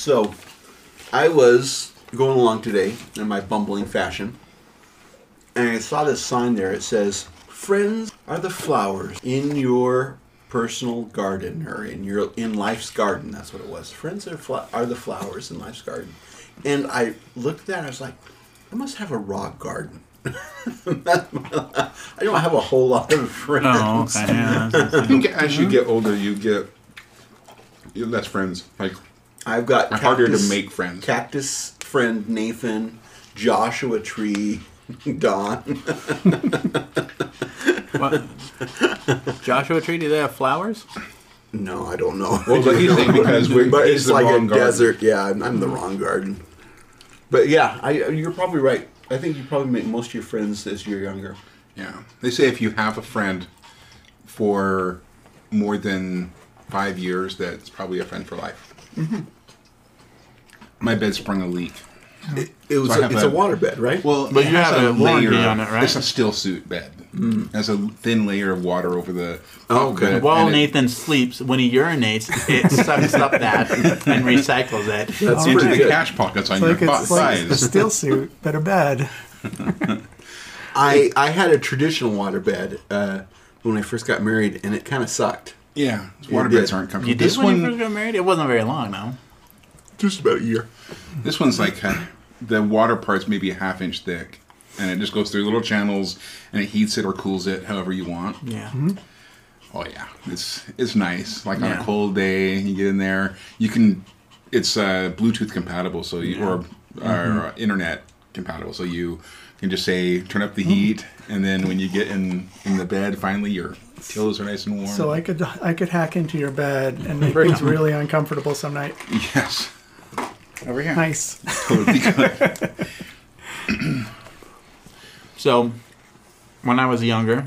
So I was going along today in my bumbling fashion, and I saw this sign there. It says, "Friends are the flowers in your personal garden, or in life's garden." That's what it was. Friends are the flowers in life's garden. And I looked at that, and I was like, I must have a raw garden. I don't have a whole lot of friends. Oh, okay. As you get older, you get less friends. Like, I've got cactus, harder to make friends. Cactus friend Nathan, Joshua Tree, Don. What? Joshua Tree? Do they have flowers? No, I don't know. Well, but you think because it's the like wrong a garden. Desert. Yeah, I'm the wrong garden. But yeah, you're probably right. I think you probably make most of your friends as you're younger. Yeah. They say if you have a friend for more than 5 years, that's probably a friend for life. Mm-hmm. My bed sprung a leak. It's a water bed, right? Well, but you have a layer on it, right? It's a steel suit bed. Mm. It has a thin layer of water over the... Oh, okay. Bed, while Nathan sleeps, when he urinates, it sucks up that and recycles it. That's into the cash pockets on your butt size. It's like a steel suit, better bed. I had a traditional water bed when I first got married, and it kind of sucked. Yeah, water beds aren't comfortable. You did when you first got married? It wasn't very long, though. Just about a year. This one's like the water part's maybe a half-inch thick, and it just goes through little channels, and it heats it or cools it however you want. Yeah. Mm-hmm. Oh yeah, it's nice. Like on a cold day, you get in there. You can. It's Bluetooth compatible, so you or internet compatible, so you can just say turn up the heat, and then when you get in the bed, finally you're. Pillows are nice and warm. So I could hack into your bed and make things really uncomfortable some night. Yes. Over here. Nice. Totally good. So, when I was younger,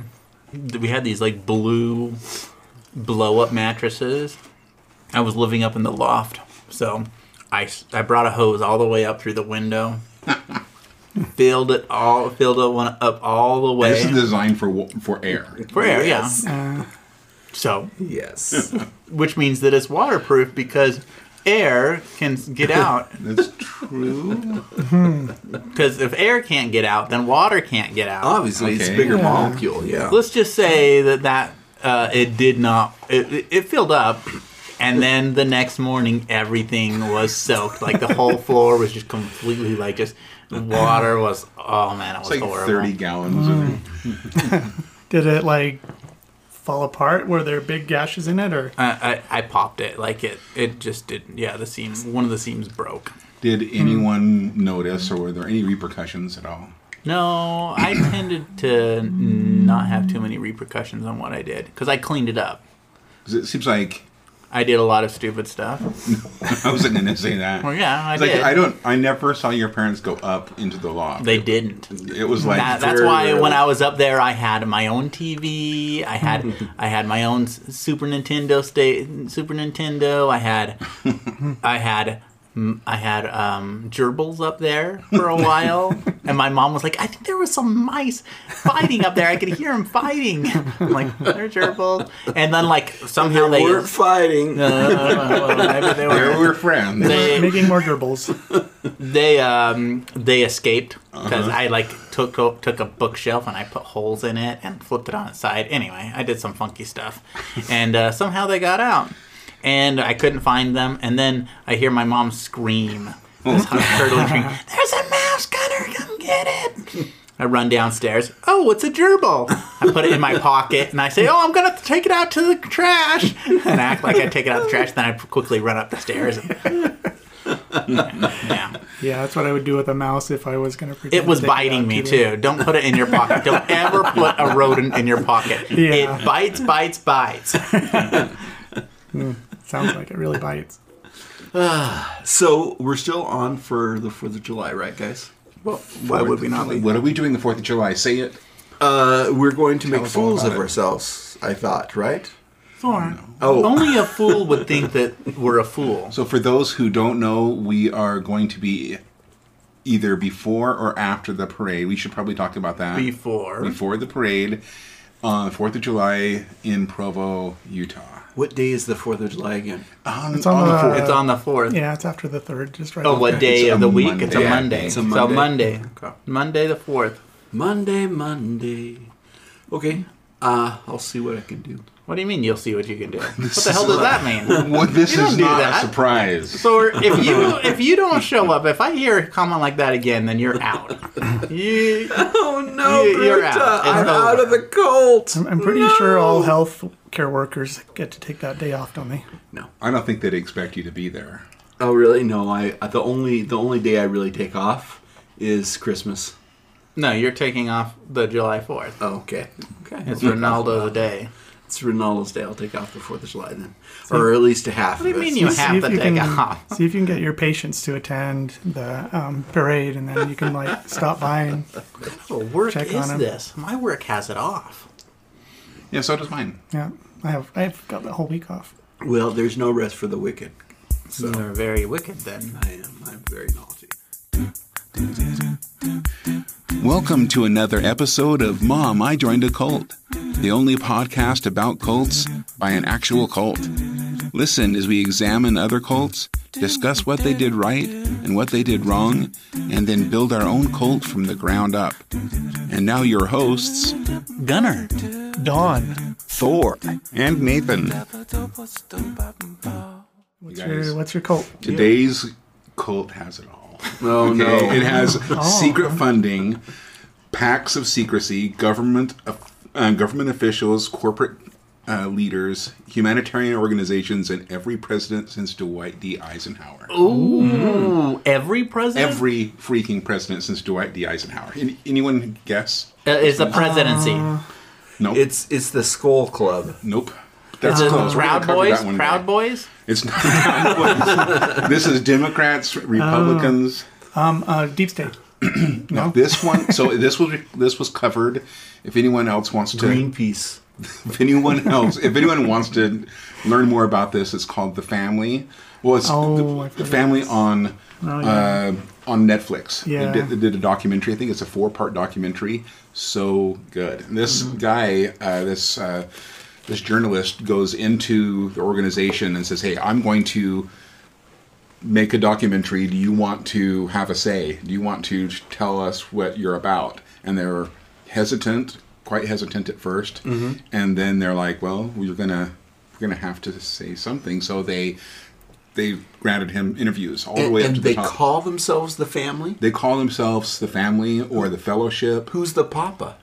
we had these like blue blow-up mattresses. I was living up in the loft, so I brought a hose all the way up through the window. Filled it up all the way. This is designed for air. For air, yes. Yeah. So yes, which means that it's waterproof because air can get out. That's true. Because if air can't get out, then water can't get out. Obviously, it's a bigger molecule. Yeah. Let's just say that it did not. It filled up. And then the next morning, everything was soaked. Like the whole floor was just completely like just water was. Oh man, it was like horrible. 30 gallons. Did it like fall apart? Were there big gashes in it, or? I popped it. Like it just didn't. Yeah, the seams. One of the seams broke. Did anyone notice, or were there any repercussions at all? No, I tended to not have too many repercussions on what I did because I cleaned it up. It seems like. I did a lot of stupid stuff. I wasn't going to say that. Well, yeah, I did. Like, I never saw your parents go up into the loft. They didn't. It was like that's why when I was up there, I had my own TV. I had my own Super Nintendo. I had gerbils up there for a while, and my mom was like, "I think there was some mice fighting up there. I could hear them fighting." I'm like, "They're gerbils," and then like somehow they weren't fighting. Well, they were friends. They were making more gerbils. They escaped because I like took a bookshelf and I put holes in it and flipped it on its side. Anyway, I did some funky stuff, and somehow they got out. And I couldn't find them. And then I hear my mom scream. This curdling scream. There's a mouse, Gunner. Come get it. I run downstairs. Oh, it's a gerbil. I put it in my pocket. And I say, oh, I'm going to have to take it out to the trash. And I act like I take it out to the trash. Then I quickly run up the stairs. Yeah, that's what I would do with a mouse if I was going to pretend. It was biting me, too. Don't put it in your pocket. Don't ever put a rodent in your pocket. Yeah. It bites. Sounds like it really bites. So we're still on for the 4th of July, right, guys? Well, why would we not? What are we doing the 4th of July? Say it. We're going to make fools of ourselves, I thought, right? Thorn. Oh. Only a fool would think that we're a fool. So for those who don't know, we are going to be either before or after the parade. We should probably talk about that. Before the parade on the 4th of July in Provo, Utah. What day is the 4th of July again? It's on the 4th. It's on the 4th. Yeah, it's after the 3rd. Just right. Oh, what day of the week? Monday. It's a Monday. It's a Monday. Okay. Monday the 4th. Monday. Okay. I'll see what I can do. What do you mean you'll see what you can do? What the hell does that mean? Well, this is not a surprise. So if you don't show up, if I hear a comment like that again, then you're out. You're out. I'm out of the cult. I'm pretty sure all health care workers get to take that day off, don't they? No. I don't think they'd expect you to be there. Oh, really? No. The only day I really take off is Christmas. No, you're taking off the July 4th. Oh, okay. It's Ronaldo the day. It's Ronaldo's day. I'll take off the 4th of July then. Or at least a half of it. What do you mean you have to take off? See if you can get your patients to attend the parade, and then you can stop by and check on them. This? My work has it off. Yeah, so does mine. Yeah, I've got the whole week off. Well, there's no rest for the wicked. So. You're very wicked then. I am. I'm very naughty. Welcome to another episode of Mom, I Joined a Cult, the only podcast about cults by an actual cult. Listen as we examine other cults, discuss what they did right and what they did wrong, and then build our own cult from the ground up. And now your hosts, Gunnar, Dawn, Thor, and Nathan. What's your cult? Today's cult has it all. Oh, okay. No. It has secret funding, pacts of secrecy, government officials, corporate leaders, humanitarian organizations, and every president since Dwight D. Eisenhower. Ooh. Mm. Every president? Every freaking president since Dwight D. Eisenhower. Anyone guess? It's the presidency. Nope. It's the Skull Club. Nope. That's close. Proud Boys? It's not Proud Boys. This is Democrats, Republicans. Deep State. No, this one. So this was covered. If anyone else wants to, Greenpeace. If anyone wants to learn more about this, it's called The Family. Well, it's the Family on Netflix. Yeah. They did a documentary. I think it's a 4-part documentary. So good. And this guy, this journalist goes into the organization and says, hey, I'm going to make a documentary. Do you want to have a say? Do you want to tell us what you're about? And they're quite hesitant at first. Mm-hmm. And then they're like, well, we're gonna have to say something. So they granted him interviews all the way up to the top. And they call themselves The Family? They call themselves The Family or The Fellowship. Who's the papa?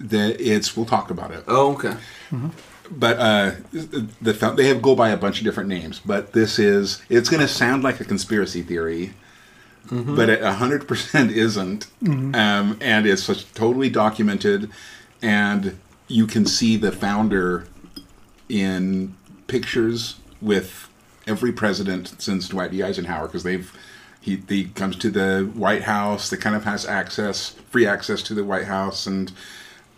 We'll talk about it. Oh, okay. Mm-hmm. But they go by a bunch of different names. But it's going to sound like a conspiracy theory, mm-hmm. but it 100% isn't. Mm-hmm. And it's totally documented, and you can see the founder in pictures with every president since Dwight D. Eisenhower, because he comes to the White House. They kind of has free access to the White House, and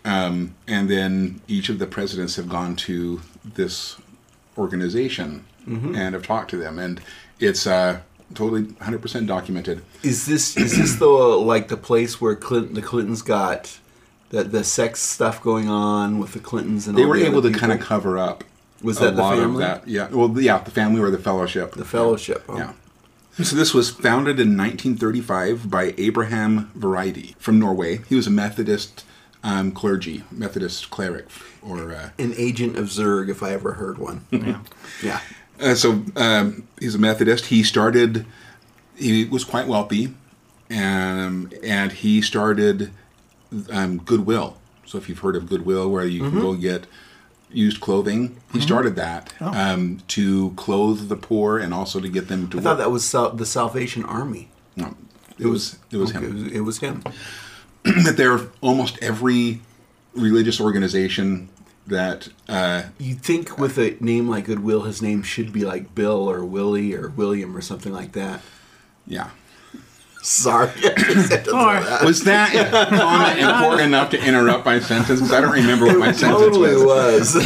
then each of the presidents have gone to this organization mm-hmm. and have talked to them, and it's totally 100% documented. Is this the place where the Clintons got the sex stuff going on with the Clintons, and they all were able to kind of cover up? Was that The Family? Of that. Yeah, well, yeah, The Family or The Fellowship. The Fellowship. Yeah. Oh. Yeah. So this was founded in 1935 by Abraham Variety from Norway. He was a Methodist. Methodist cleric, or an agent of Zurg, if I ever heard one. Yeah. So he's a Methodist. He was quite wealthy, and he started Goodwill. So if you've heard of Goodwill, where you mm-hmm. can go get used clothing, he mm-hmm. started that to clothe the poor and also to get them to. I thought that was the Salvation Army. No, it was him. It was him. That there are almost every religious organization that you'd think with a name like Goodwill, his name should be like Bill or Willie or William or something like that. Yeah. Sorry. Was that comment important enough to interrupt my sentence? Because I don't remember what my sentence was. It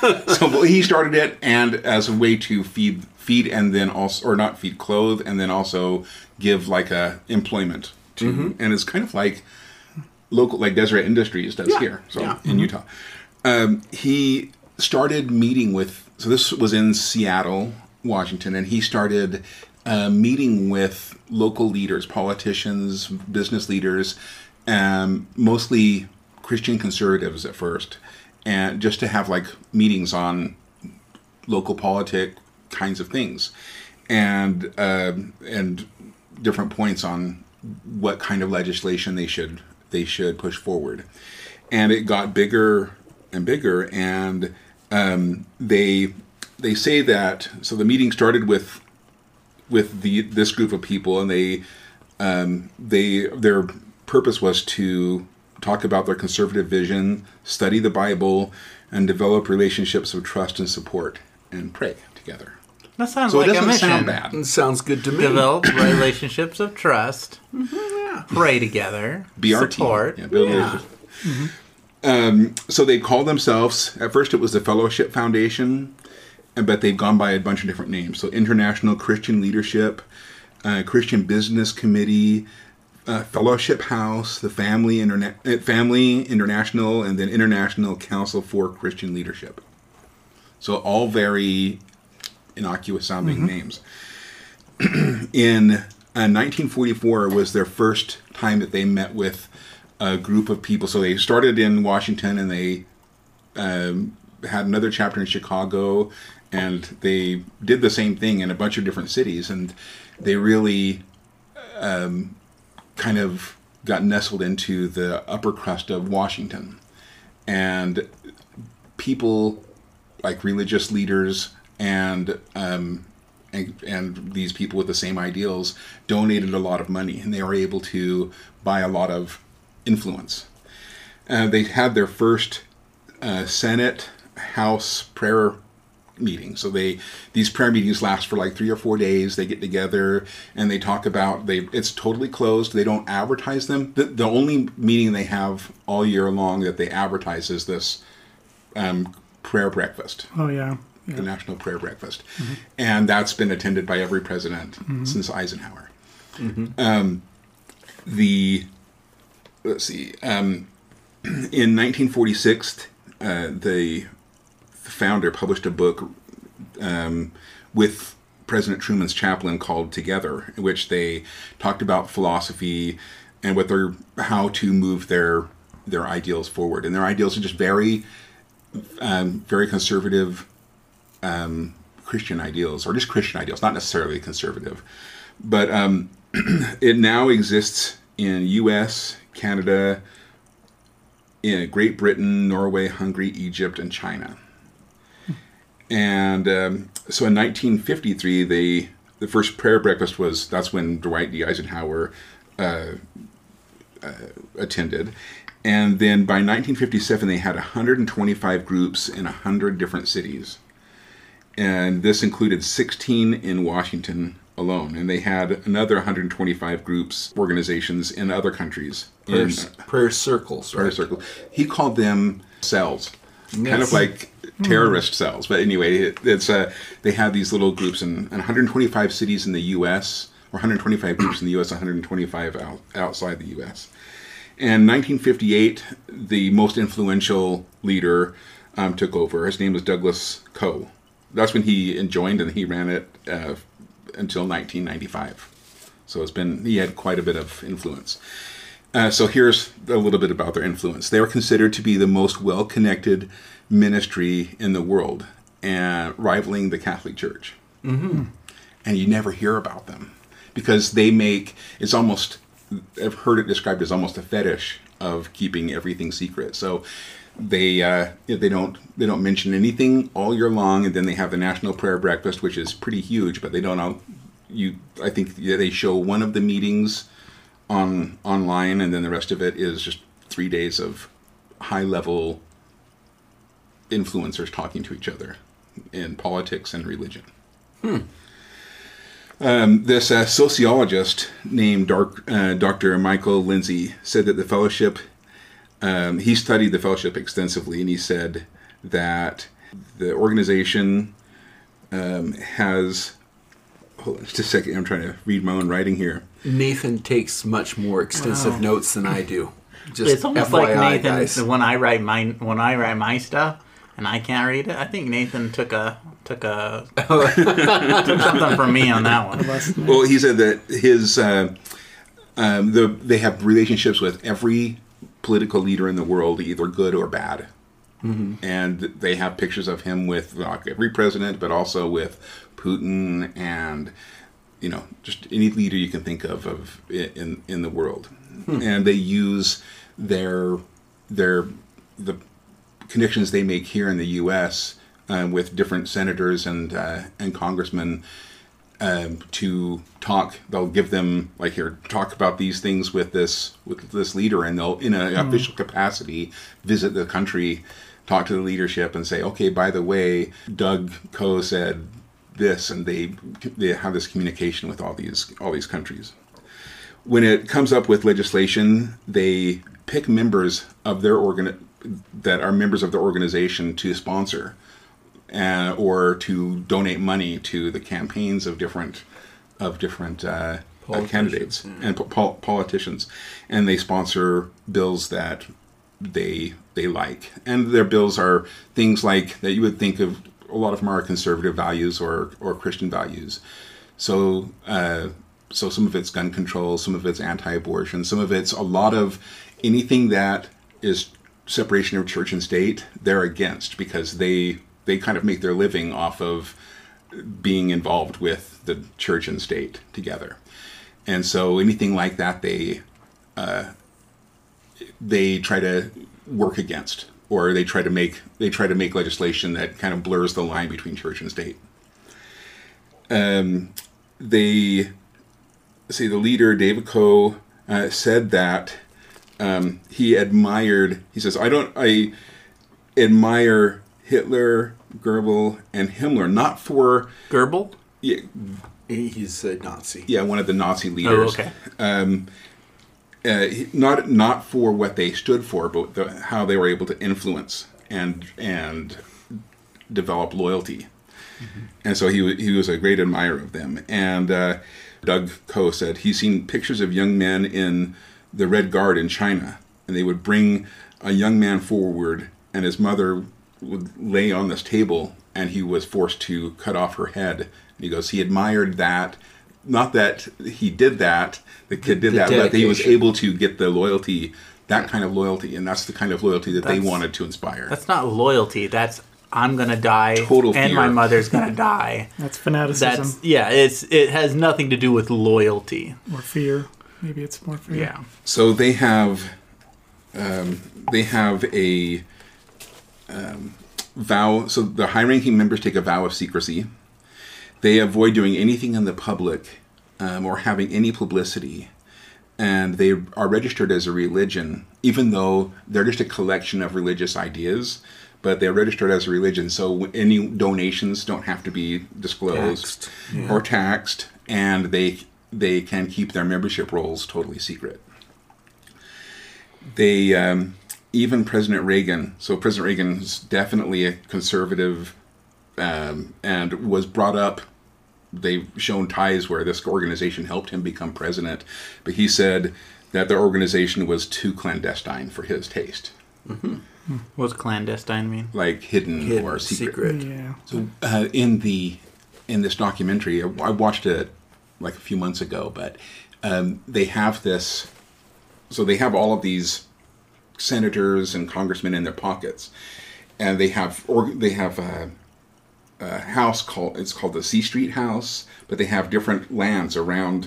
totally was. So he started it, and as a way to feed, and then also, or not feed, clothe, and then also give a employment. Mm-hmm. And it's kind of like local, like Deseret Industries does here, so in Utah. He started meeting with, so this was in Seattle, Washington, and he started meeting with local leaders, politicians, business leaders, mostly Christian conservatives at first, and just to have like meetings on local politic kinds of things, and different points on what kind of legislation they should push forward. And it got bigger and bigger, and they say that, so the meeting started with this group of people, and their purpose was to talk about their conservative vision, study the Bible, and develop relationships of trust and support, and pray together. That sounds so like a mission. So it doesn't sound bad. It sounds good to me. Develop relationships of trust, pray together, BRT. Support. Yeah, so they call themselves, at first it was the Fellowship Foundation, but they've gone by a bunch of different names. So International Christian Leadership, Christian Business Committee, Fellowship House, the Family, Family International, and then International Council for Christian Leadership. So all very innocuous sounding names. In 1944 was their first time that they met with a group of people. So they started in Washington, and they had another chapter in Chicago, and they did the same thing in a bunch of different cities, and they really kind of got nestled into the upper crust of Washington. And people like religious leaders and these people with the same ideals donated a lot of money, and they were able to buy a lot of influence. They had their first Senate House prayer meeting. So these prayer meetings last for like 3 or 4 days. They get together and they talk about, it's totally closed. They don't advertise them. The only meeting they have all year long that they advertise is this prayer breakfast. Oh, yeah. Yeah. The National Prayer Breakfast. Mm-hmm. And that's been attended by every president since Eisenhower. Mm-hmm. In 1946, the founder published a book with President Truman's chaplain called Together, in which they talked about philosophy and how to move their ideals forward. And their ideals are just very, very conservative Christian ideals, or just Christian ideals, not necessarily conservative. But it now exists in U.S., Canada, in Great Britain, Norway, Hungary, Egypt, and China. And so in 1953, the first prayer breakfast was, that's when Dwight D. Eisenhower attended. And then by 1957, they had 125 groups in 100 different cities. And this included 16 in Washington alone, and they had another 125 groups, organizations in other countries. Prayer circles, right? Prayer circles. He called them cells, kind of like terrorist cells. But anyway, they had these little groups in 125 cities in the U.S., or 125 groups in the U.S., 125 outside the U.S. In 1958, the most influential leader took over. His name was Douglas Coe. That's when he joined, and he ran it until 1995. So he had quite a bit of influence. So here's a little bit about their influence. They are considered to be the most well-connected ministry in the world, and rivaling the Catholic Church. Mm-hmm. And you never hear about them, because I've heard it described as almost a fetish of keeping everything secret. So they don't mention anything all year long, and then they have the National Prayer Breakfast, which is pretty huge, but they don't. I think they show one of the meetings online, and then the rest of it is just 3 days of high-level influencers talking to each other in politics and religion. This sociologist named Dr. Michael Lindsay said that the fellowship. He studied the fellowship extensively, and he said that the organization has... Hold on just a second. I'm trying to read my own writing here. Nathan takes much more extensive notes than I do. Just it's almost FYI, like Nathan, guys. When I write my stuff, and I can't read it. I think Nathan took took something from me on that one. Well, he said that his they have relationships with every political leader in the world, either good or bad. Mm-hmm. And they have pictures of him with like every president, but also with Putin and, you know, just any leader you can think of in the world. Hmm. And they use the connections they make here in the U.S. With different senators and congressmen to talk. They'll give them like here talk about these things with this leader, and they'll in an official capacity visit the country, talk to the leadership, and say, okay, by the way, Doug Coe said this, and they have this communication with all these countries. When it comes up with legislation, they pick members of their that are members of the organization to sponsor or to donate money to the campaigns of different candidates and politicians, and they sponsor bills that they like, and their bills are things like that you would think of. A lot of them are conservative values or Christian values. So some of it's gun control, some of it's anti-abortion, some of it's a lot of anything that is separation of church and state, they're against, because they kind of make their living off of being involved with the church and state together. And so anything like that, they try to work against, or they try to make legislation that kind of blurs the line between church and state. The leader, David Coe, said that he says, I admire Hitler, Goebbels, and Himmler, not for... Goebbels? Yeah, he's a Nazi. Yeah, one of the Nazi leaders. Oh, okay. Not for what they stood for, but how they were able to influence and develop loyalty. Mm-hmm. And so he was a great admirer of them. And... Doug Coe said he's seen pictures of young men in the Red Guard in China, and they would bring a young man forward, and his mother would lay on this table, and he was forced to cut off her head. And he goes, he admired that, not that he did that, the kid did that, dedication. But he was able to get the loyalty, that kind of loyalty, and that's the kind of loyalty that they wanted to inspire. That's not loyalty, that's I'm going to die, total fear. And my mother's going to die. That's fanaticism. It has nothing to do with loyalty. Or fear. Maybe it's more fear. Yeah. So they have a vow. So the high-ranking members take a vow of secrecy. They avoid doing anything in the public or having any publicity. And they are registered as a religion, even though they're just a collection of religious ideas. But they're registered as a religion, so any donations don't have to be disclosed or taxed, and they can keep their membership rolls totally secret. They even President Reagan. So President Reagan is definitely a conservative, and was brought up. They've shown ties where this organization helped him become president, but he said that their organization was too clandestine for his taste. Mm-hmm. What's clandestine mean? Like hidden or secret. Yeah. So in this documentary, I watched it like a few months ago, but they have this. So they have all of these senators and congressmen in their pockets, and they have a house called the C Street House, but they have different lands around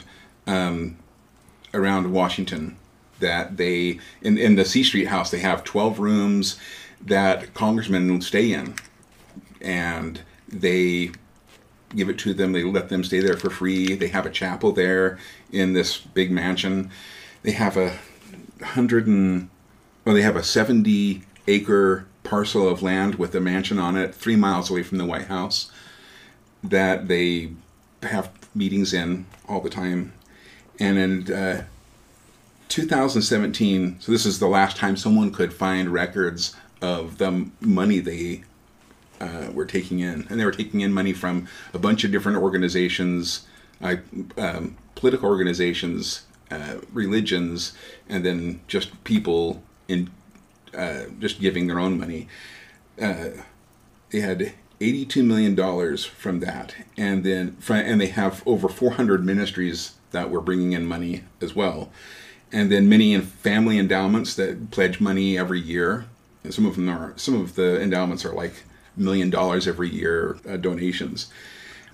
Washington. That they in the C Street House they have 12 rooms that congressmen stay in, and they give it to them. They let them stay there for free. They have a chapel there in this big mansion. They have a 70-acre parcel of land with a mansion on it, 3 miles away from the White House, that they have meetings in all the time, and 2017, so this is the last time someone could find records of the money they were taking in. And they were taking in money from a bunch of different organizations, political organizations, religions, and then just people just giving their own money. They had $82 million from that, and then and they have over 400 ministries that were bringing in money as well, and then many in family endowments that pledge money every year. And some of the endowments are like $1 million every year donations.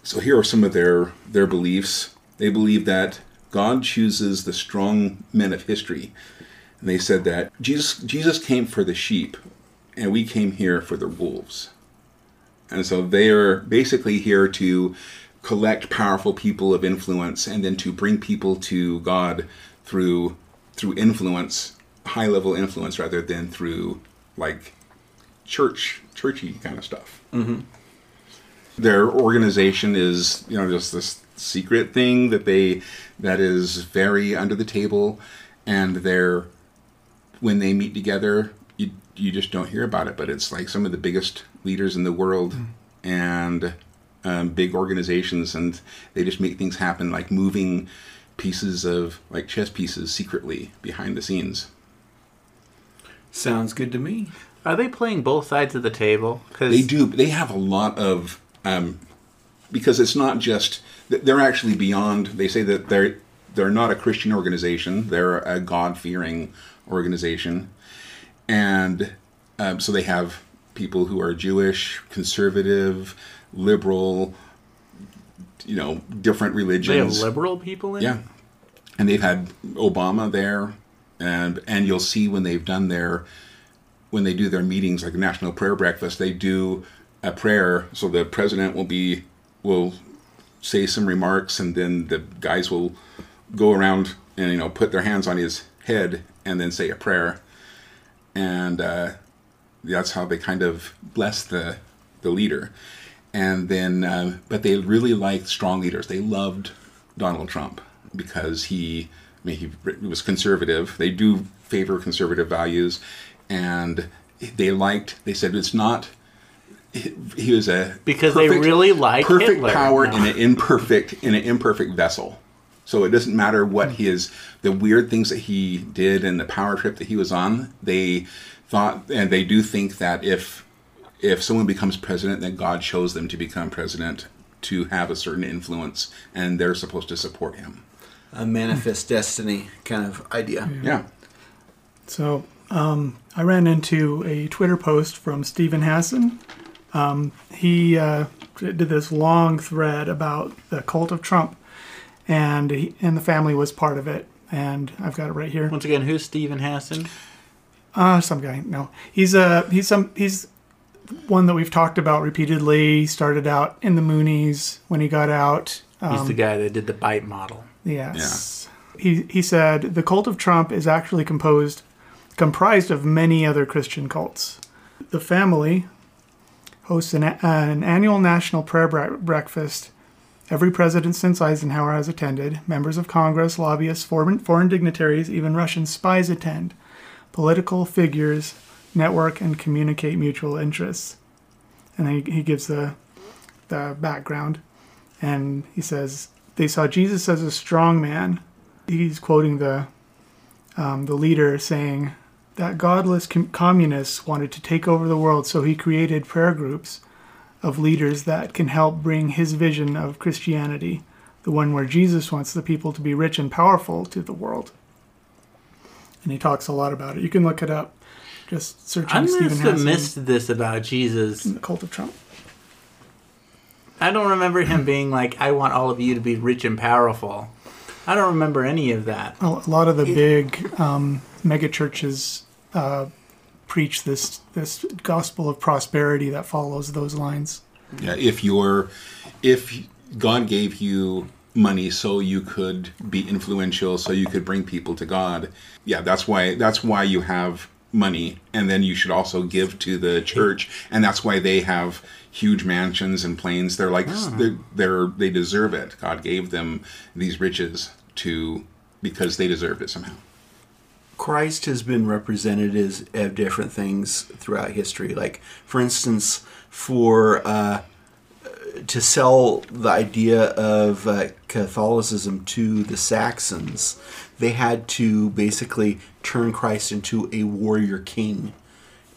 So here are some of their beliefs. They believe that God chooses the strong men of history, and they said that Jesus came for the sheep, and we came here for the wolves. And so they are basically here to collect powerful people of influence and then to bring people to God through influence, high-level influence, rather than through, like, churchy kind of stuff. Mm-hmm. Their organization is, you know, just this secret thing that is very under the table, and when they meet together, you just don't hear about it, but it's like some of the biggest leaders in the world and big organizations, and they just make things happen, like moving pieces of, like, chess pieces secretly behind the scenes. Sounds good to me. Are they playing both sides of the table? 'Cause they do. They have a lot of because it's not just they're actually beyond. They say that they're not a Christian organization. They're a God-fearing organization. And so they have people who are Jewish, conservative, liberal, you know, different religions. They have liberal people in? Yeah. And they've had Obama there. And you'll see when they've done when they do their meetings, like the National Prayer Breakfast, they do a prayer. So the president will say some remarks, and then the guys will go around and, you know, put their hands on his head and then say a prayer. And that's how they kind of bless the leader. And then, but they really liked strong leaders. They loved Donald Trump because he was conservative. They do favor conservative values. And they said it's not, he was a because perfect, they really like perfect Hitler. Power no. in an imperfect vessel. So it doesn't matter what the weird things that he did and the power trip that he was on. They thought, and they do think, that if someone becomes president, then God chose them to become president to have a certain influence, and they're supposed to support him. A manifest destiny kind of idea. Yeah. So I ran into a Twitter post from Stephen Hassan. He did this long thread about the cult of Trump. And the family was part of it. And I've got it right here. Once again, who's Stephen Hassan? Some guy. No, he's one that we've talked about repeatedly. He started out in the Moonies when he got out. He's the guy that did the bite model. Yes. Yeah. He said the cult of Trump is actually comprised of many other Christian cults. The family hosts an annual National Prayer Breakfast. Every president since Eisenhower has attended. Members of Congress, lobbyists, foreign dignitaries, even Russian spies attend. Political figures network and communicate mutual interests. And then he gives the background. And he says, they saw Jesus as a strong man. He's quoting the leader, saying that godless communists wanted to take over the world, so he created prayer groups of leaders that can help bring his vision of Christianity, the one where Jesus wants the people to be rich and powerful, to the world. And he talks a lot about it. You can look it up. Just search on Stephen Hassan. I must have missed this about Jesus and the cult of Trump. I don't remember him being like, I want all of you to be rich and powerful. I don't remember any of that. A lot of the big mega churches preach this gospel of prosperity that follows those lines. Yeah, if God gave you money so you could be influential, so you could bring people to God, yeah, that's why you have money, and then you should also give to the church, and that's why they have huge mansions and planes. They're like they deserve it. God gave them these riches because they deserved it somehow. Christ has been represented as different things throughout history. Like, for instance, to sell the idea of Catholicism to the Saxons, they had to basically turn Christ into a warrior king.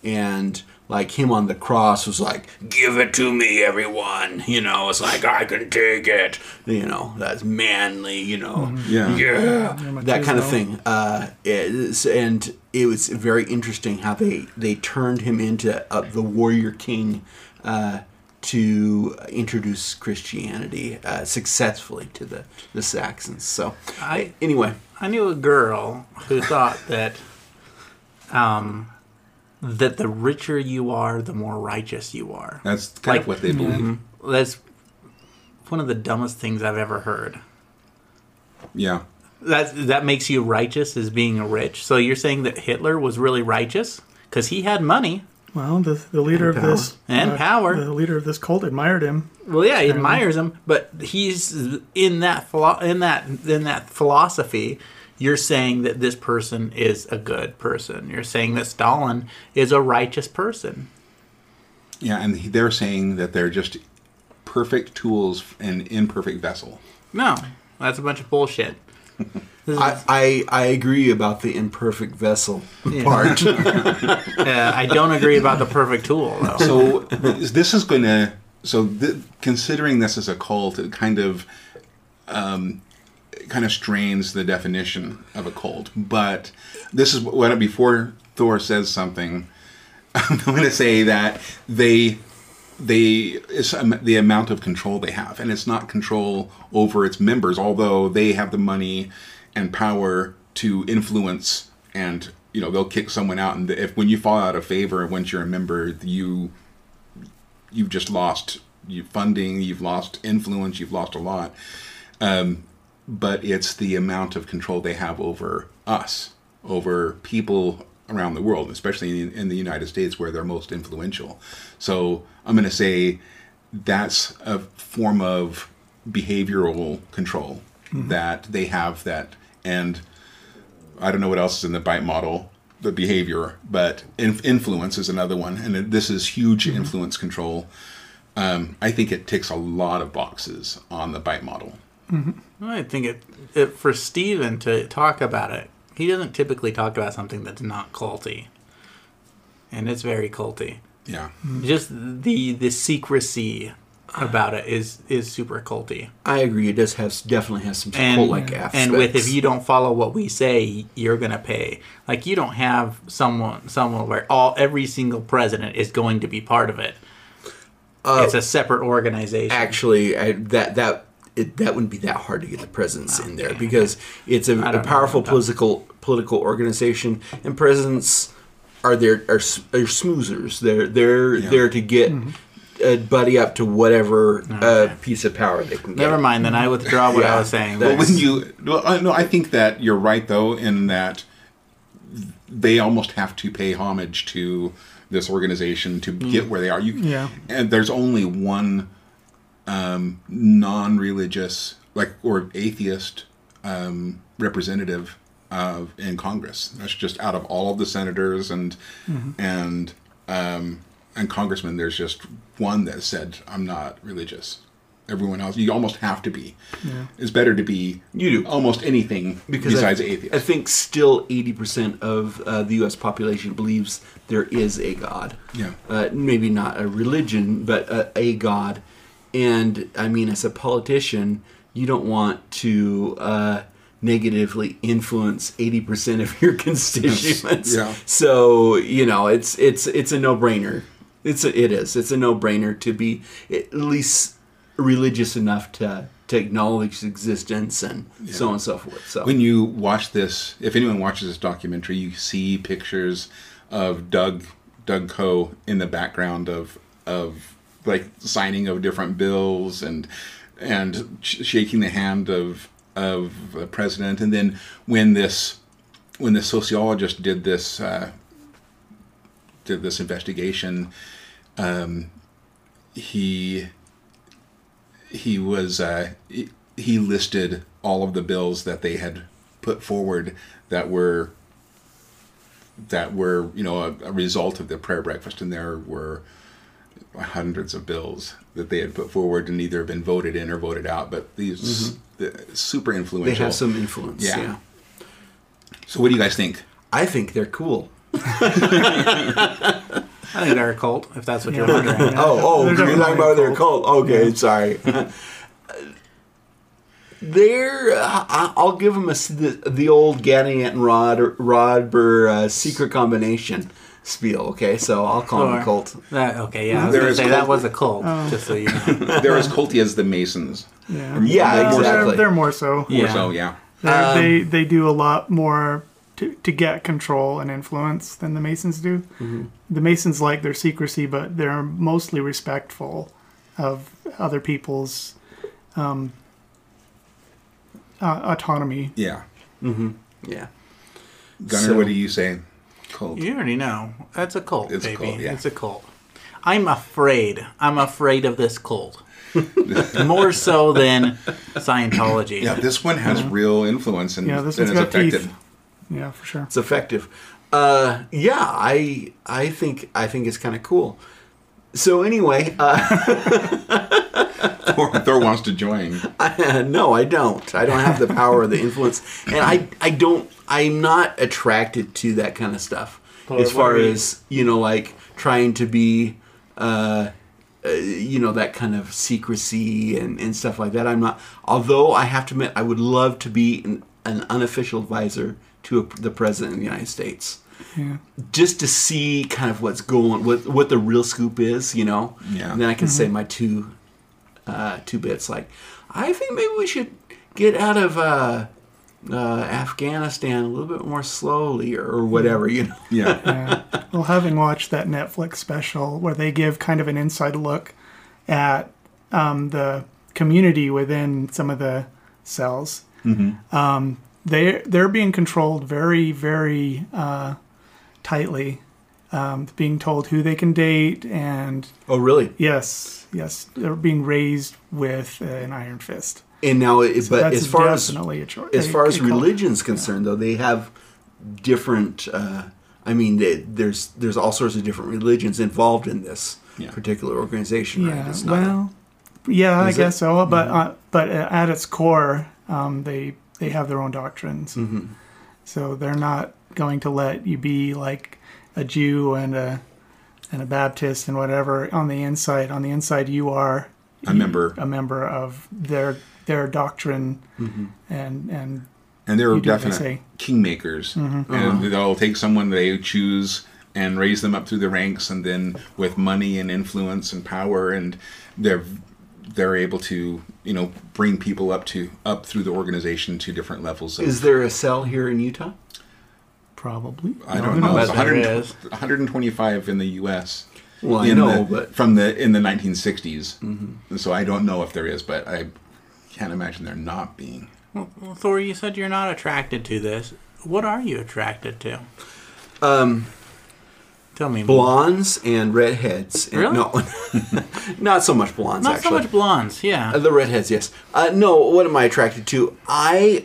And like him on the cross was like, give it to me, everyone. You know, it's like, I can take it. You know, that's manly, you know. Mm-hmm. Yeah. That kind of thing. And it was very interesting how they turned him into the warrior king to introduce Christianity successfully to the Saxons. So, anyway. I knew a girl who thought that... that the richer you are, the more righteous you are. That's kind of what they believe. Mm-hmm. That's one of the dumbest things I've ever heard. Yeah. That makes you righteous as being rich. So you're saying that Hitler was really righteous? Because he had money. Well, the leader of this... And power. The leader of this cult admired him. Well, yeah, he admires him. But he's in that philosophy... You're saying that this person is a good person. You're saying that Stalin is a righteous person. Yeah, and they're saying that they're just perfect tools and imperfect vessel. No, that's a bunch of bullshit. I agree about the imperfect vessel part. I don't agree about the perfect tool, though. So this is going to... So considering this as a cult, it kind of strains the definition of a cult. But this is what, before Thor says something, I'm going to say that it's the amount of control they have. And it's not control over its members, although they have the money and power to influence, and you know, they'll kick someone out. And when you fall out of favor, once you're a member, you've just lost funding, you've lost influence, you've lost a lot. But it's the amount of control they have over us, over people around the world, especially in the United States where they're most influential. So I'm going to say that's a form of behavioral control that they have that. And I don't know what else is in the BITE model, the behavior, but influence is another one. And this is huge influence control. I think it ticks a lot of boxes on the BITE model. Mm-hmm. I think it for Stephen to talk about it, he doesn't typically talk about something that's not culty, and it's very culty. Yeah, just the secrecy about it is super culty. I agree. It does definitely has some cult-like aspects. And with if you don't follow what we say, you're gonna pay. Like you don't have someone where every single president is going to be part of it. It's a separate organization. Actually, that wouldn't be that hard to get the presidents in there because it's a powerful political organization, and presidents are smoozers. They're there to get buddy up to whatever piece of power they can get. Never mind. Then I withdraw what I was saying. Well, I think that you're right though in that they almost have to pay homage to this organization to get where they are. And there's only one. Non-religious, or atheist representative in Congress. That's just out of all of the senators and congressmen. There's just one that said, "I'm not religious." Everyone else, you almost have to be. Yeah. It's better to be almost anything besides atheist. I think still 80% of the U.S. population believes there is a God. Yeah, maybe not a religion, but a God. And, I mean, as a politician, you don't want to negatively influence 80% of your constituents. Yeah. So, it's a no-brainer. It's a no-brainer to be at least religious enough to acknowledge existence and so on and so forth. So when you watch this, if anyone watches this documentary, you see pictures of Doug Coe in the background of signing of different bills and shaking the hand of the president. And then when the sociologist did this investigation, he listed all of the bills that they had put forward that were a result of the prayer breakfast, and there were hundreds of bills that they had put forward and either have been voted in or voted out, but these super influential. They have some influence. Yeah. So what do you guys think? I think they're cool. I think they're a cult, if that's what you're wondering. Yeah. Oh, you're talking about they're a cult. Okay, sorry. I'll give them the old Gadding and Rodber secret combination spiel. Okay, so I'll call them a cult. Okay, yeah, I was going to say that was a cult. Just so you know, they're as culty as the Masons. Yeah, exactly. They're more so. Yeah. More so, yeah. They do a lot more to get control and influence than the Masons do. Mm-hmm. The Masons like their secrecy, but they're mostly respectful of other people's autonomy. Yeah. Mm-hmm. Yeah. Gunnar, what are you saying? Cult. You already know. That's a cult, baby. It's a cult, yeah. It's a cult. I'm afraid of this cult. More so than Scientology. Yeah, this one has real influence and, this one's got effective. Teeth. Yeah, for sure. It's effective. I think it's kind of cool. So anyway, Thor wants to join. No, I don't. I don't have the power or the influence, and I'm not attracted to that kind of stuff. Thor, as far as like trying to be, that kind of secrecy and stuff like that. I'm not. Although I have to admit, I would love to be an unofficial advisor to the president of the United States. Yeah. Just to see kind of what's going, what the real scoop is, Yeah. And then I can say my two bits. Like, I think maybe we should get out of Afghanistan a little bit more slowly or whatever, Yeah. Yeah. Well, having watched that Netflix special where they give kind of an inside look at the community within some of the cells, they're being controlled very, very tightly, being told who they can date and... Oh, really? Yes. They're being raised with an iron fist. And now, as far as religion's concerned, though, they have different... there's all sorts of different religions involved in this particular organization, right? It's not, I guess so. But at its core, they have their own doctrines. Mm-hmm. So they're not going to let you be like a Jew and a Baptist and whatever on the inside. On the inside, you are a member of their doctrine, and they're definitely kingmakers, and they'll take someone they choose and raise them up through the ranks, and then with money and influence and power, and they're able to, bring people up through the organization to different levels. Is there a cell here in Utah? Probably. I don't know. It's 125 in the U.S. Well, in the 1960s. Mm-hmm. So I don't know if there is, but I can't imagine there not being. Well, Thor, you said you're not attracted to this. What are you attracted to? Tell me. Blondes and redheads. Really? No, not so much blondes, actually. Not so much blondes, yeah. The redheads, yes. No, what am I attracted to? I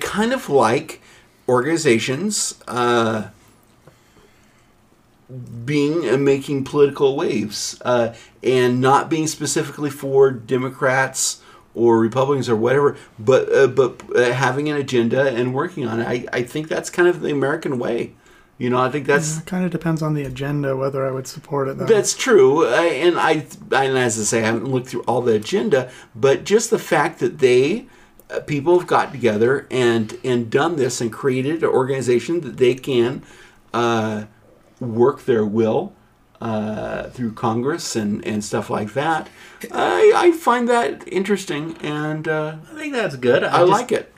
kind of like organizations making political waves and not being specifically for Democrats or Republicans or whatever, but having an agenda and working on it. I think that's kind of the American way. I think that's... Yeah, it kind of depends on the agenda, whether I would support it, though. That's true. And as I say, I haven't looked through all the agenda, but just the fact that people have got together and done this and created an organization that they can work their will through Congress and stuff like that, I find that interesting, and... I think that's good. I like it.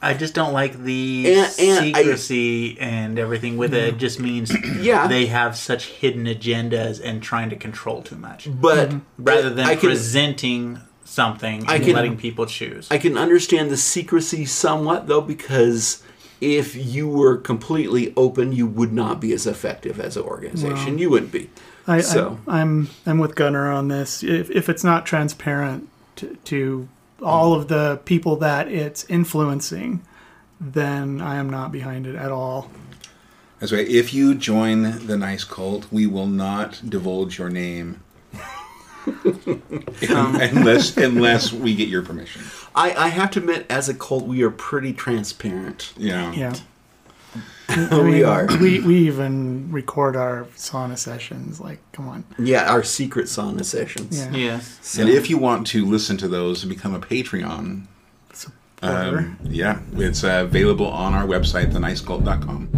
I just don't like the secrecy and everything with it. It just means they have such hidden agendas and trying to control too much. But rather than presenting something and letting people choose. I can understand the secrecy somewhat, though, because if you were completely open, you would not be as effective as an organization. Well, you wouldn't be. I'm with Gunnar on this. If it's not transparent to all of the people that it's influencing, then I am not behind it at all. That's right. If you join the Nice Cult, we will not divulge your name unless we get your permission. I have to admit, as a cult, we are pretty transparent. Yeah. We even record our sauna sessions. Like, come on. Yeah, our secret sauna sessions. Yeah. So. And if you want to listen to those and become a Patreon, it's available on our website, thenicecult.com.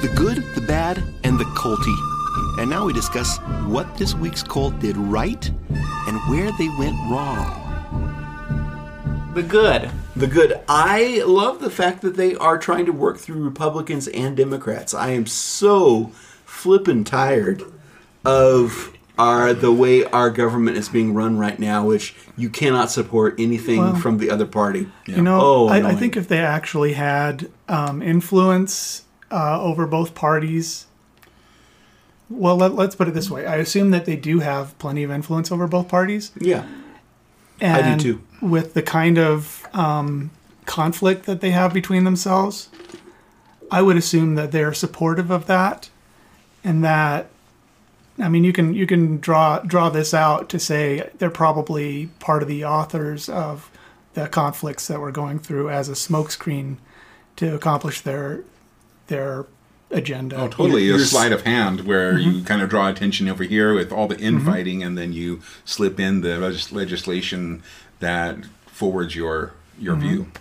The good, the bad, and the culty. And now we discuss what this week's cult did right and where they went wrong. The good. The good. I love the fact that they are trying to work through Republicans and Democrats. I am so flippin' tired of the way our government is being run right now, which you cannot support anything from the other party. Yeah. You know, I think if they actually had influence over both parties... Well, let's put it this way. I assume that they do have plenty of influence over both parties. Yeah. And I do too. With the kind of conflict that they have between themselves, I would assume that they're supportive of that. And that, I mean, you can draw this out to say they're probably part of the authors of the conflicts that we're going through as a smokescreen to accomplish their agenda. Oh, totally. Your sleight of hand where you kind of draw attention over here with all the infighting and then you slip in the legislation that forwards your view.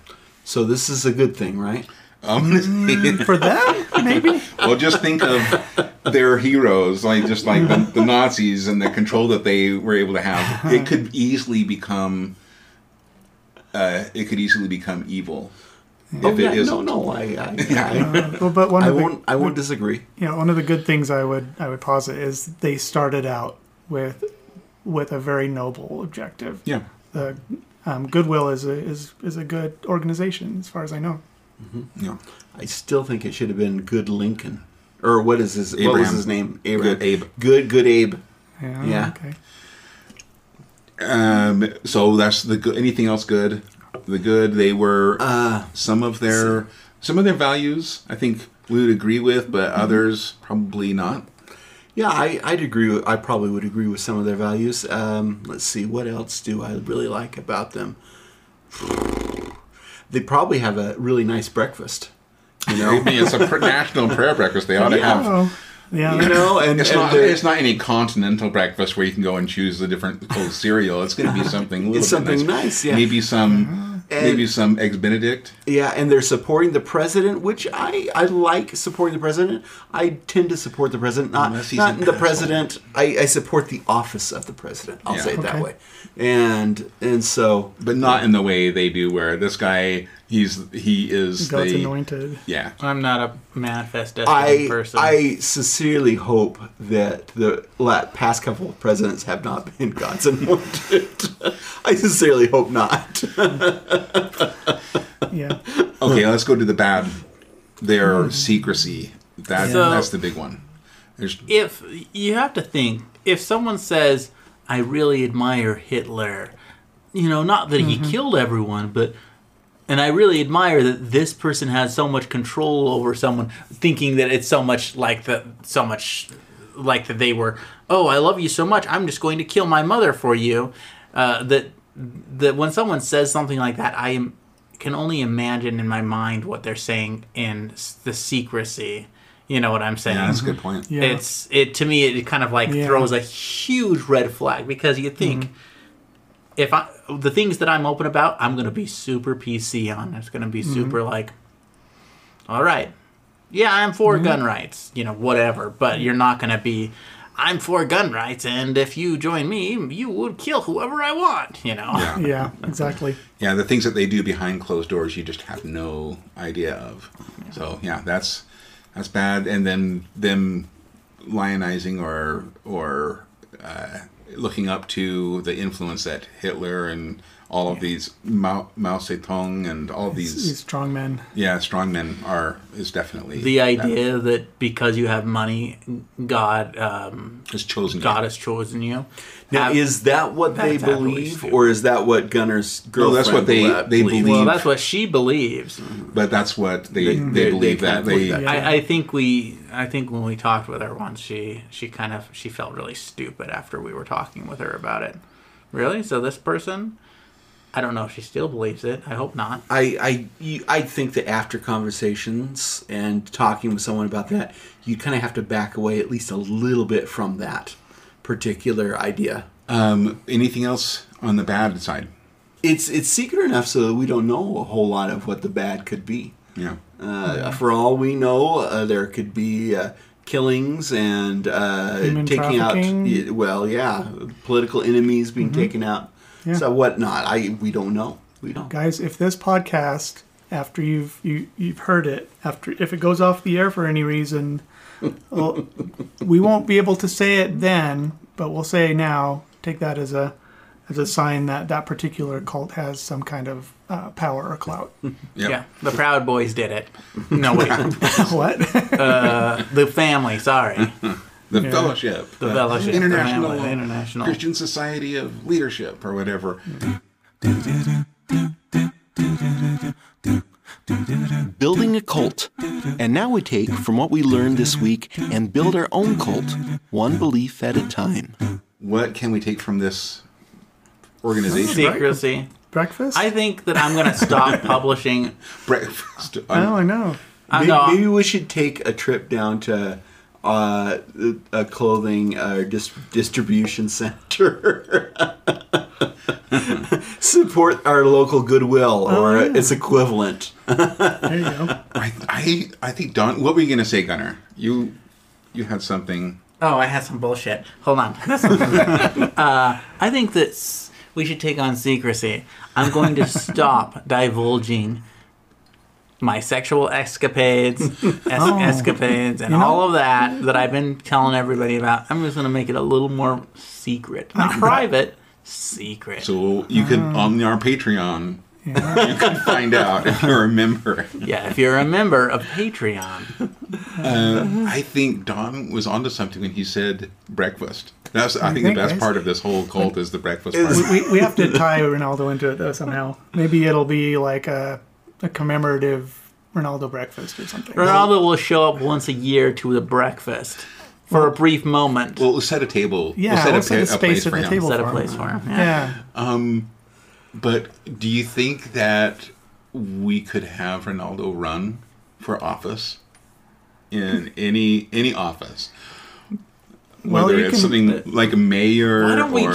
So this is a good thing, right? For them, maybe? Well, just think of their heroes, like the Nazis and the control that they were able to have. It could easily become evil. If it is I won't disagree. You know, one of the good things I would posit is they started out with a very noble objective. Yeah, the Goodwill is a good organization as far as I know. Mm-hmm. Yeah, I still think it should have been Good Lincoln, or what was his name? Abraham. Good Abe. Yeah. Okay. So that's the good. Anything else good? The good, they were some of their values I think we would agree with, but others probably not. Yeah, I probably would agree with some of their values. Let's see, what else do I really like about them? They probably have a really nice breakfast. You know, it's a National Prayer Breakfast. They ought to have. Yeah, you know, and it's not any continental breakfast where you can go and choose the different cold cereal. It's going to be something. Nice, yeah. Maybe some Eggs Benedict. Yeah, and they're supporting the president, which I like supporting the president. I tend to support the president, not the president. I support the office of the president. I'll say it that way, and so, but not in the way they do, where this guy. He is God's anointed. Yeah. I'm not a manifest destiny person. I sincerely hope that the past couple of presidents have not been God's anointed. I sincerely hope not. Yeah. Okay, let's go to the bad. Their secrecy. That's the big one. If you have to think, if someone says, I really admire Hitler, you know, not that he killed everyone, but... And I really admire that this person has so much control over someone, thinking that it's so much like that they were. Oh, I love you so much. I'm just going to kill my mother for you. That when someone says something like that, I can only imagine in my mind what they're saying in the secrecy. You know what I'm saying? Yeah, that's a good point. Yeah. It to me it kind of throws a huge red flag because you think. If the things that I'm open about, I'm going to be super PC on. It's going to be super all right. Yeah, I'm for gun rights, you know, whatever. But you're not going to be, I'm for gun rights, and if you join me, you would kill whoever I want, you know. Yeah, exactly. Yeah, the things that they do behind closed doors, you just have no idea of. Yeah. So, yeah, that's bad. And then them lionizing or looking up to the influence that Hitler and all of these Mao Zedong and all these strong men. Yeah, strong men is definitely the idea that because you have money, God has chosen. God has chosen you. Now, is that what they believe, or is that what Gunner's girlfriend? No, that's what they believe. Well, that's what she believes. But that's what they believe that they. Yeah. I think when we talked with her once, she felt really stupid after we were talking. talking with her about it. Really? So this person, I don't know if she still believes it. I hope not. I think that after conversations and talking with someone about that, you kind of have to back away at least a little bit from that particular idea. Anything else on the bad side? It's secret enough so that we don't know a whole lot of what the bad could be. Yeah. For all we know, there could be killings and taking out, political enemies being taken out. Yeah. So whatnot. We don't know. We don't. Guys, if this podcast, after you've heard it, if it goes off the air for any reason, well, we won't be able to say it then, but we'll say now. Take that as a sign that that particular cult has some kind of power or clout. Yep. Yeah, the Proud Boys did it. No, wait. What? The Family, sorry. The Fellowship. The Fellowship. International Christian Society of Leadership or whatever. Building a cult. And now we take from what we learned this week and build our own cult, one belief at a time. What can we take from this organization? Secrecy. Breakfast? I think that I'm going to stop publishing breakfast. I know. Maybe we should take a trip down to a clothing distribution center. Support our local Goodwill or its equivalent. There you go. I think, Don, what were you going to say, Gunnar? You had something. Oh, I had some bullshit. Hold on. I think that we should take on secrecy. I'm going to stop divulging my sexual escapades, and all of that I've been telling everybody about. I'm just going to make it a little more secret. Not private, secret. So you could, on our Patreon, you can find out if you're a member. Yeah, if you're a member of Patreon. I think Don was onto something when he said breakfast. That's, I think the best part of this whole cult is the breakfast part. We have to tie Ronaldo into it, though, somehow. Maybe it'll be like a commemorative Ronaldo breakfast or something. Ronaldo will show up once a year to the breakfast for a brief moment. Well, we'll set a table. Yeah, we'll set a place for him. Yeah. But do you think that we could have Ronaldo run for office in any office? Whether something like a mayor. Why don't we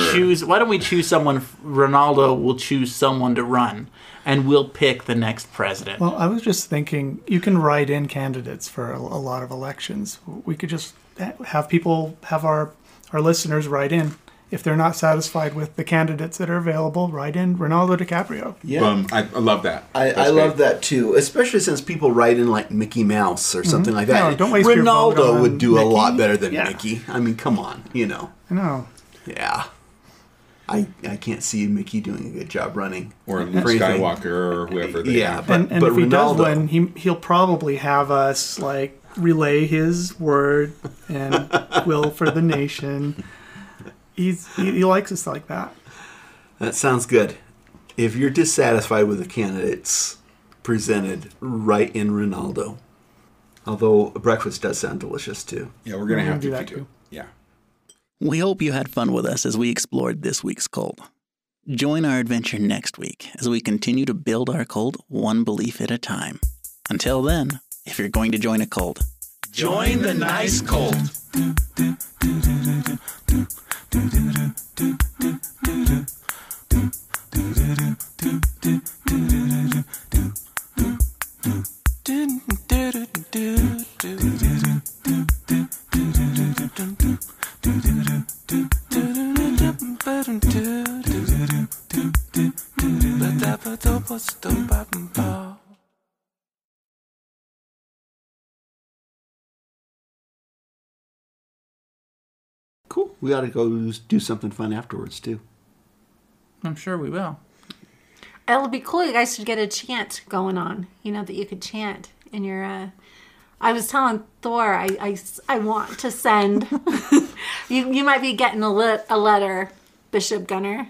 choose someone? Ronaldo will choose someone to run, and we'll pick the next president. Well, I was just thinking, you can write in candidates for a lot of elections. We could just have our listeners write in. If they're not satisfied with the candidates that are available, write in Ronaldo DiCaprio. Yeah, I love that. I love that too, especially since people write in like Mickey Mouse or something like that. No, don't waste Ronaldo your would do Mickey. A lot better than Mickey. I mean, come on, I know. Yeah, I can't see Mickey doing a good job running or Skywalker or whoever. But if Ronaldo, he does win, he'll probably have us like relay his word and will for the nation. He likes us like that. That sounds good. If you're dissatisfied with the candidates presented, write in Ronaldo. Although breakfast does sound delicious too. Yeah, we're going to have to do that too. Yeah. We hope you had fun with us as we explored this week's cult. Join our adventure next week as we continue to build our cult one belief at a time. Until then, if you're going to join a cult, join the nice cult. Cool. We ought to go do something fun afterwards, too. I'm sure we will. It'll be cool. You guys should get a chant going on. You know, that you could chant in your... I was telling Thor, I want to send... you might be getting a letter, Bishop Gunner.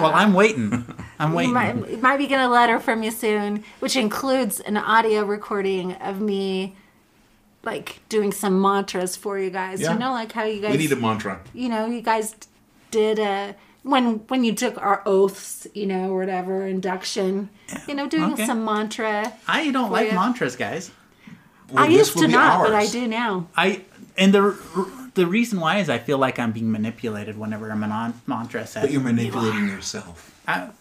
Well, I'm waiting. Might be getting a letter from you soon, which includes an audio recording of me... like doing some mantras for you guys. Yeah. You know, like how you guys... We need a mantra. You know, you guys did a when you took our oaths, you know, or whatever, induction, you know, doing some mantra. I don't like mantras, guys. Well, I used to not, but I do now. The reason why is I feel like I'm being manipulated whenever a mantra says. But you're manipulating yourself.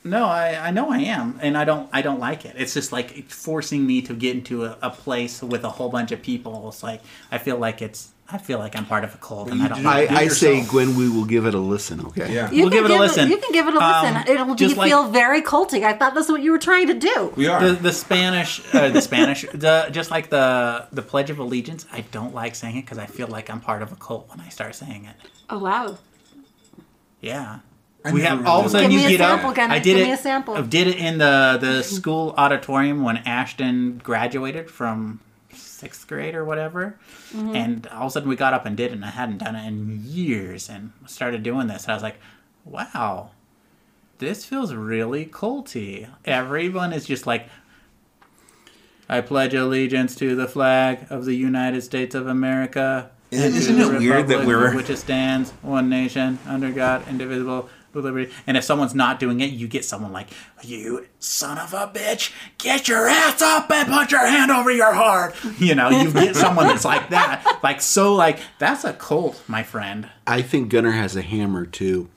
No, I know I am, and I don't like it. It's just like it's forcing me to get into a place with a whole bunch of people. It's like I feel like I'm part of a cult, and I don't. I say, Gwen, we will give it a listen. Okay, yeah, we'll give it a listen. You can give it a listen. It'll just feel very cultic. I thought that's what you were trying to do. We are the Spanish. Just like the Pledge of Allegiance. I don't like saying it because I feel like I'm part of a cult when I start saying it. Oh wow. Yeah. We have all of a sudden you get up. I did it in the school auditorium when Ashton graduated from 6th grade or whatever. Mm-hmm. And all of a sudden we got up and did it, and I hadn't done it in years and started doing this. And I was like, wow, this feels really culty. Everyone is just like, I pledge allegiance to the flag of the United States of America. Isn't it weird that we're... Which stands, one nation, under God, indivisible... Liberty. And if someone's not doing it, you get someone like, you son of a bitch, get your ass up and put your hand over your heart. You know, you get someone that's like that. Like, so, like, that's a cult, my friend. I think Gunnar has a hammer, too.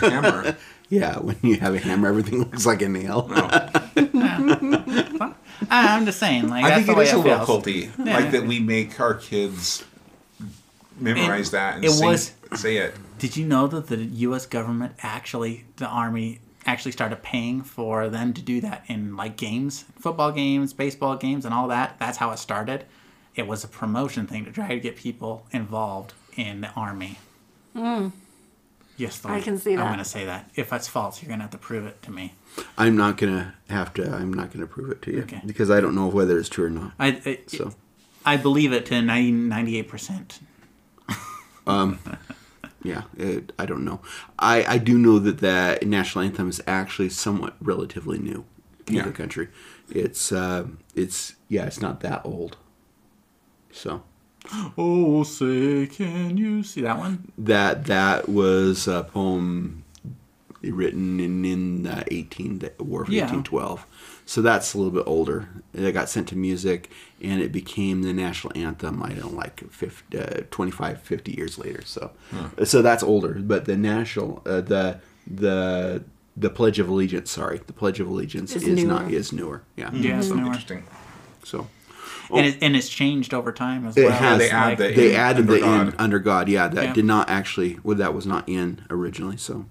A hammer? Yeah, when you have a hammer, everything looks like a nail. No. I'm just saying, like, that's the way it feels. I think it is a little culty. Yeah. Like, that we make our kids memorize that and say it. Did you know that the U.S. government the Army started paying for them to do that in, like, games, football games, baseball games, and all that? That's how it started. It was a promotion thing to try to get people involved in the Army. Mm. Yes, I can see that. I'm going to say that. If that's false, you're going to have to prove it to me. I'm not going to prove it to you. Okay. Because I don't know whether it's true or not. I believe it to 98%. Yeah, I don't know. I do know that the national anthem is actually somewhat relatively new in the country. It's not that old. So, oh, say can you see that one? That was a poem written in the War of 1812. So that's a little bit older. It got sent to music, and it became the national anthem, 25, 50 years later. So, So that's older. But the national, the Pledge of Allegiance. Sorry, the Pledge of Allegiance is newer. Yeah, it's newer. Interesting. So, and it's changed over time as well. It has. They added the in under God. Yeah, that did not actually. Well, that was not in originally. So.